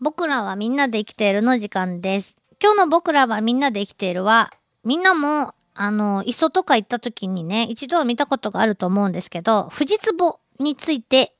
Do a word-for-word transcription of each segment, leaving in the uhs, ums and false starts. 僕らはみんなで生きているの時間です。今日の僕らはみんなで生きているは、みんなもあの磯とか行った時にね、一度は見たことがあると思うんですけど、藤壺について、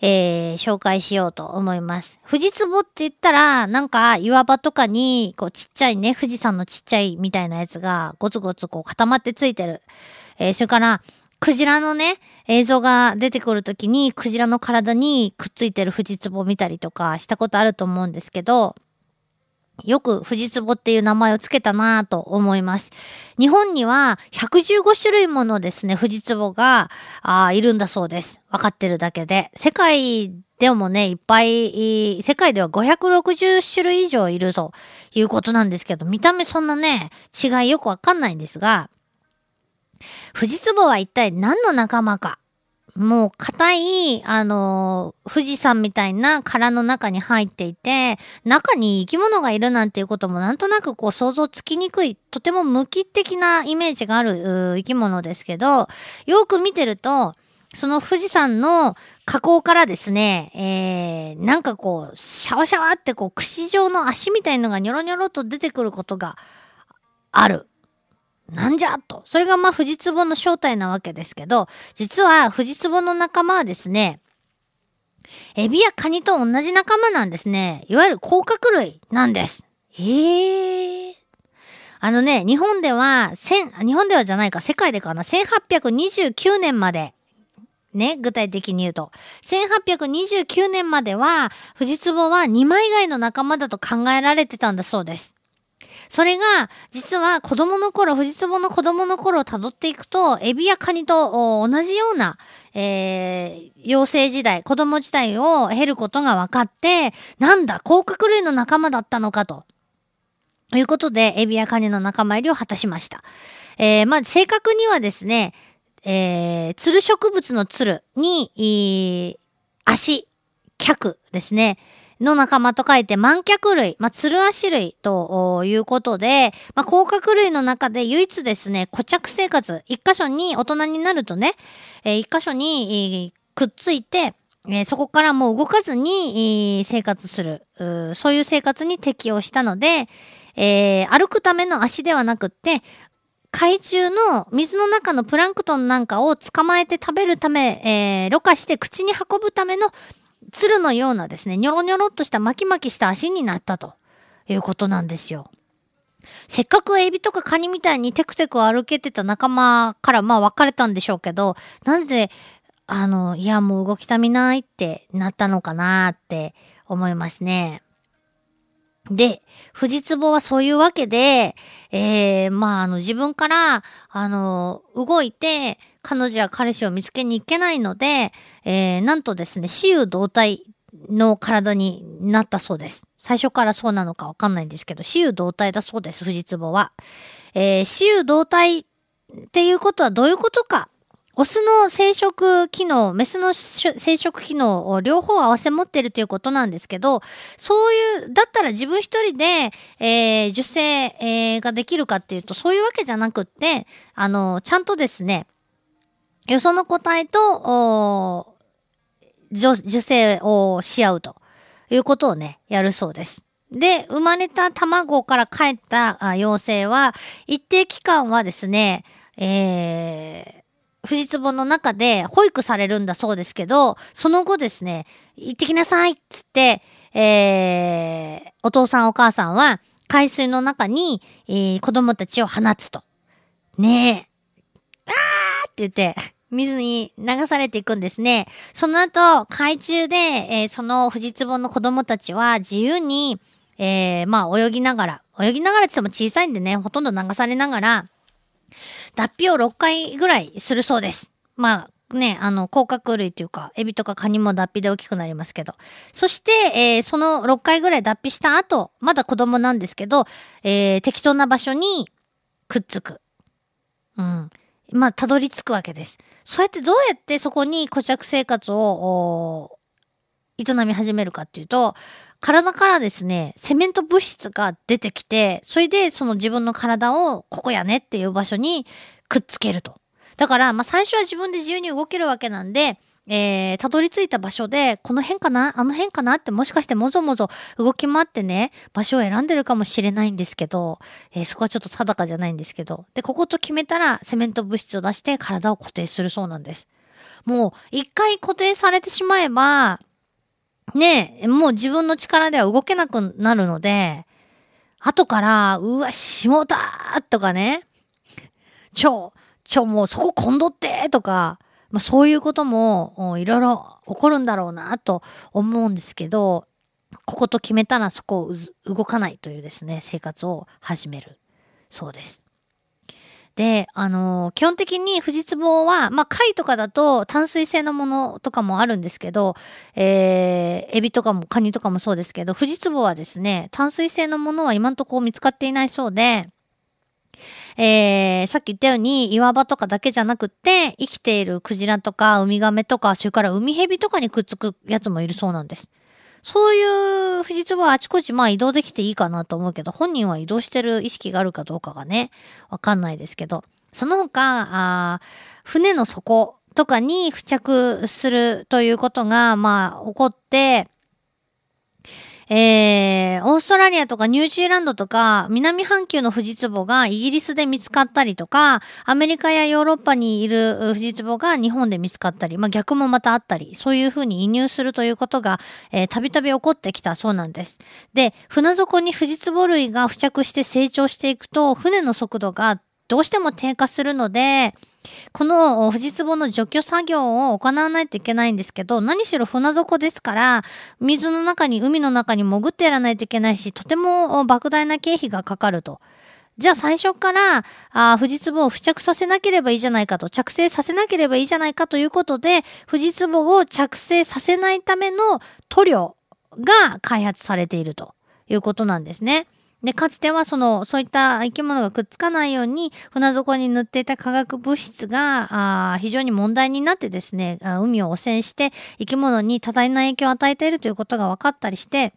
えー、紹介しようと思います。藤壺って言ったらなんか岩場とかにこうちっちゃいね、富士山のちっちゃいみたいなやつがゴツゴツこう固まってついてる、えー、それからクジラのね、映像が出てくるときにクジラの体にくっついてる藤壺を見たりとかしたことあると思うんですけど、よく藤壺っていう名前をつけたなぁと思います。日本にはひゃくじゅうごしゅるいものですね、藤壺があいるんだそうです。わかってるだけで。世界でもね、いっぱい、世界ではごひゃくろくじゅうしゅるい以上いるということなんですけど、見た目そんなね、違いよくわかんないんですが、藤壺は一体何の仲間か。もう硬い、あのー、富士山みたいな殻の中に入っていて、中に生き物がいるなんていうこともなんとなくこう想像つきにくい、とても無機的なイメージがある生き物ですけど、よく見てると、その富士山の河口からですね、えー、なんかこう、シャワシャワってこう、串状の足みたいのがニョロニョロと出てくることがある。なんじゃと。それがまあ藤壺の正体なわけですけど、実は藤壺の仲間はですね、エビやカニと同じ仲間なんですね。いわゆる甲殻類なんです。えー。あのね、日本では、千、日本ではじゃないか、世界でかな、せんはっぴゃくにじゅうきゅうねんまで、ね、具体的に言うと、せんはっぴゃくにじゅうきゅうねんまでは、藤壺はにまい貝の仲間だと考えられてたんだそうです。それが実は子供の頃、藤壺の子供の頃をたどっていくと、エビやカニと同じような、えー、幼生時代、子供時代を経ることが分かって、なんだ甲殻類の仲間だったのかということで、エビやカニの仲間入りを果たしました。えー、まあ正確にはですね、えー、つる植物のつるに足、脚ですね。の仲間と書いて満脚類、まあ、つる足類ということで、まあ、甲殻類の中で唯一ですね、固着生活、一箇所に大人になるとね、えー、一箇所に、えー、くっついて、えー、そこからもう動かずに、えー、生活する、うそういう生活に適応したので、えー、歩くための足ではなくって、海中の水の中のプランクトンなんかを捕まえて食べるため、えー、ろ過して口に運ぶための鶴のようなですね、ニョロニョロっとした巻き巻きした足になったということなんですよ。せっかくエビとかカニみたいにテクテク歩けてた仲間からまあ別れたんでしょうけど、なぜあのいやもう動きたみないってなったのかなって思いますね。で、藤壺はそういうわけで、えー、まああの自分からあの動いて彼女や彼氏を見つけに行けないので、えー、なんとですね、雌雄同体の体になったそうです。最初からそうなのかわかんないんですけど、雌雄同体だそうです、藤壺は。えー、雌雄同体っていうことはどういうことか。オスの生殖機能、メスの生殖機能を両方合わせ持っているということなんですけど、そういう、だったら自分一人で、えー、受精、えー、ができるかっていうと、そういうわけじゃなくって、あの、ちゃんとですね、よその個体と、受精をし合うということをね、やるそうです。で、生まれた卵から帰った幼生は、一定期間はですね、えー、藤壺の中で保育されるんだそうですけど、その後ですね、行ってきなさいっつって、えー、お父さんお母さんは海水の中に、えー、子供たちを放つと。ねえ、あーって言って水に流されていくんですね。その後、海中で、えー、その藤壺の子供たちは自由に、えー、まあ泳ぎながら、泳ぎながらって言っても小さいんでね、ほとんど流されながら、脱皮をろっかいぐらいするそうです。まあね、あの、甲殻類というか、エビとかカニも脱皮で大きくなりますけど。そして、えー、そのろっかいぐらい脱皮した後、まだ子供なんですけど、えー、適当な場所にくっつく。うん。まあ、たどり着くわけです。そうやってどうやってそこに固着生活を、営み始めるかっていうと、体からですね、セメント物質が出てきて、それでその自分の体をここやねっていう場所にくっつけると。だから、まあ最初は自分で自由に動けるわけなんで、えー、たどり着いた場所でこの辺かなあの辺かなってもしかしてもぞもぞ動き回ってね場所を選んでるかもしれないんですけど、えー、そこはちょっと定かじゃないんですけど、でここと決めたらセメント物質を出して体を固定するそうなんです。もう一回固定されてしまえばねえ、もう自分の力では動けなくなるので、後からうわしもたーとかね、ちょちょもうそここんどってとか、まあ、そういうこともいろいろ起こるんだろうなと思うんですけど、ここと決めたらそこを動かないというですね生活を始めるそうです。で、あのー、基本的に藤壺は、まあ、貝とかだと淡水性のものとかもあるんですけど、えー、エビとかもカニとかもそうですけど、藤壺はですね、淡水性のものは今のところ見つかっていないそうで、えー、さっき言ったように岩場とかだけじゃなくって、生きているクジラとかウミガメとか、それからウミヘビとかにくっつくやつもいるそうなんです。そういう藤壺はあちこちまあ移動できていいかなと思うけど、本人は移動してる意識があるかどうかがね、わかんないですけど。その他、あ船の底とかに付着するということがまあ起こって、えー、オーストラリアとかニュージーランドとか南半球の藤壺がイギリスで見つかったりとか、アメリカやヨーロッパにいる藤壺が日本で見つかったり、まあ、逆もまたあったり、そういうふうに移入するということがたびたび起こってきたそうなんです。で、船底に藤壺類が付着して成長していくと船の速度がどうしても低下するので、この藤壺の除去作業を行わないといけないんですけど、何しろ船底ですから水の中に海の中に潜ってやらないといけないし、とても莫大な経費がかかると。じゃあ最初からあ藤壺を付着させなければいいじゃないかと、着生させなければいいじゃないかということで、藤壺を着生させないための塗料が開発されているということなんですね。で、かつてはその、そういった生き物がくっつかないように船底に塗っていた化学物質があ非常に問題になってですね、海を汚染して生き物に多大な影響を与えているということが分かったりして、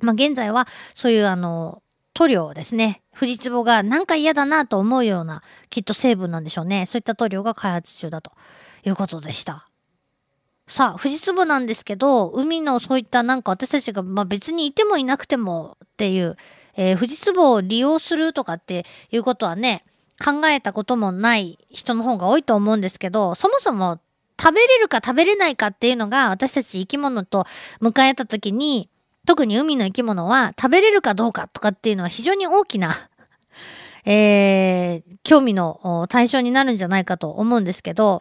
まあ、現在はそういうあの塗料をですね、藤壺がなんか嫌だなと思うようなきっと成分なんでしょうね。そういった塗料が開発中だということでした。さあ、藤壺なんですけど、海のそういったなんか私たちがまあ別にいてもいなくてもっていう、えー、藤壺を利用するとかっていうことはね、考えたこともない人の方が多いと思うんですけど、そもそも食べれるか食べれないかっていうのが私たち生き物と向かい合った時に、特に海の生き物は食べれるかどうかとかっていうのは非常に大きな、えー、興味の対象になるんじゃないかと思うんですけど、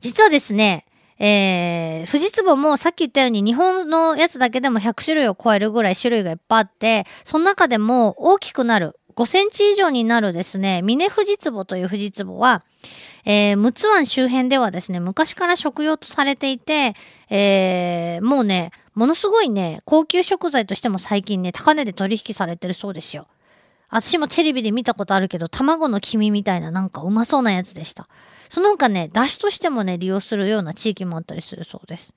実はですね、えー、藤壺もさっき言ったように日本のやつだけでもひゃくしゅるいを超えるぐらい種類がいっぱいあって、その中でも大きくなるごセンチ以上になるですね、ミネフジツボというフジツボは、えー、陸奥湾周辺ではですね、昔から食用とされていて、えー、もうね、ものすごいね、高級食材としても最近ね、高値で取引されてるそうですよ。私もテレビで見たことあるけど、卵の黄身みたいななんかうまそうなやつでした。その他ね、出汁としてもね、利用するような地域もあったりするそうです。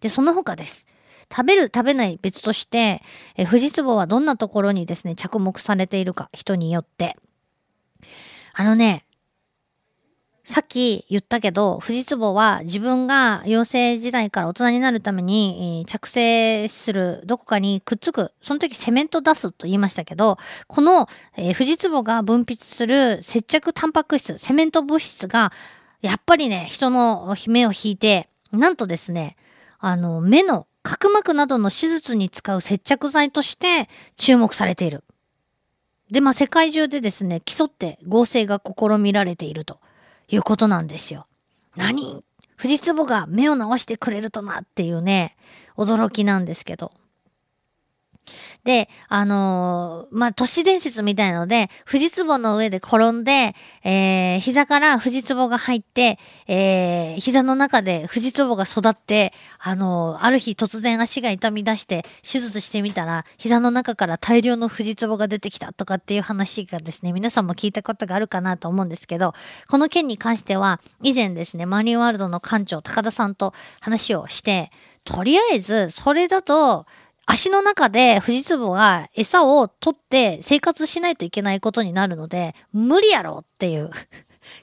で、その他です。食べる、食べない別として、え、藤壺はどんなところにですね、着目されているか、人によって。あのね、さっき言ったけど、藤壺は自分が幼生時代から大人になるために、えー、着生する、どこかにくっつく、その時セメント出すと言いましたけど、この、えー、藤壺が分泌する接着タンパク質、セメント物質が、やっぱりね、人の目を引いて、なんとですね、あの、目の角膜などの手術に使う接着剤として注目されている。で、まあ、世界中でですね、競って合成が試みられていると。いうことなんですよ。何？藤壺が目を治してくれるとなっていうね、驚きなんですけど。で、あのー、まあ、都市伝説みたいので、藤壺の上で転んで、えー、膝から藤壺が入って、えー、膝の中で藤壺が育って、あのー、ある日突然足が痛み出して、手術してみたら、膝の中から大量の藤壺が出てきたとかっていう話がですね、皆さんも聞いたことがあるかなと思うんですけど、この件に関しては、以前ですね、マリンワールドの館長、高田さんと話をして、とりあえず、それだと、足の中でフジツボが餌を取って生活しないといけないことになるので、無理やろっていう。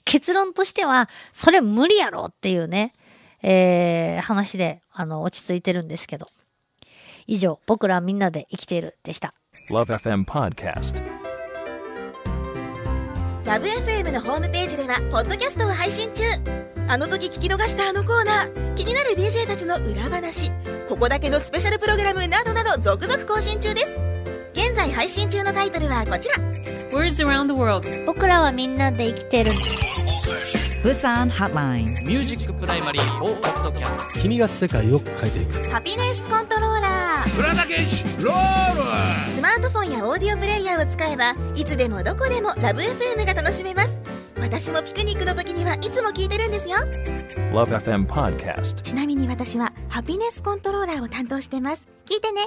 結論としては、それ無理やろっていうね、えー、話であの落ち着いてるんですけど。以上、僕らみんなで生きているでした。 Love エフエム Podcast。 Love エフエム のホームページではポッドキャストを配信中。あの時聞き逃したあのコーナー、気になる ディージェー たちの裏話、ここだけのスペシャルプログラムなどなど続々更新中です。現在配信中のタイトルはこちら、 Words Around the World、 僕らはみんなで生きてる、Busan Hotline、 ミュージックプライマリーフォーポッドキャスト、君が世界を変えていく、ハピネスコントローラー、プラダケンシローラー、スマートフォンやオーディオプレイヤーを使えばいつでもどこでもラブ エフエム が楽しめます。私もピクニックの時にはいつも聞いてるんですよ。 Love エフエム Podcast。 ちなみに私はハピネスコントローラーを担当してます。聞いてね。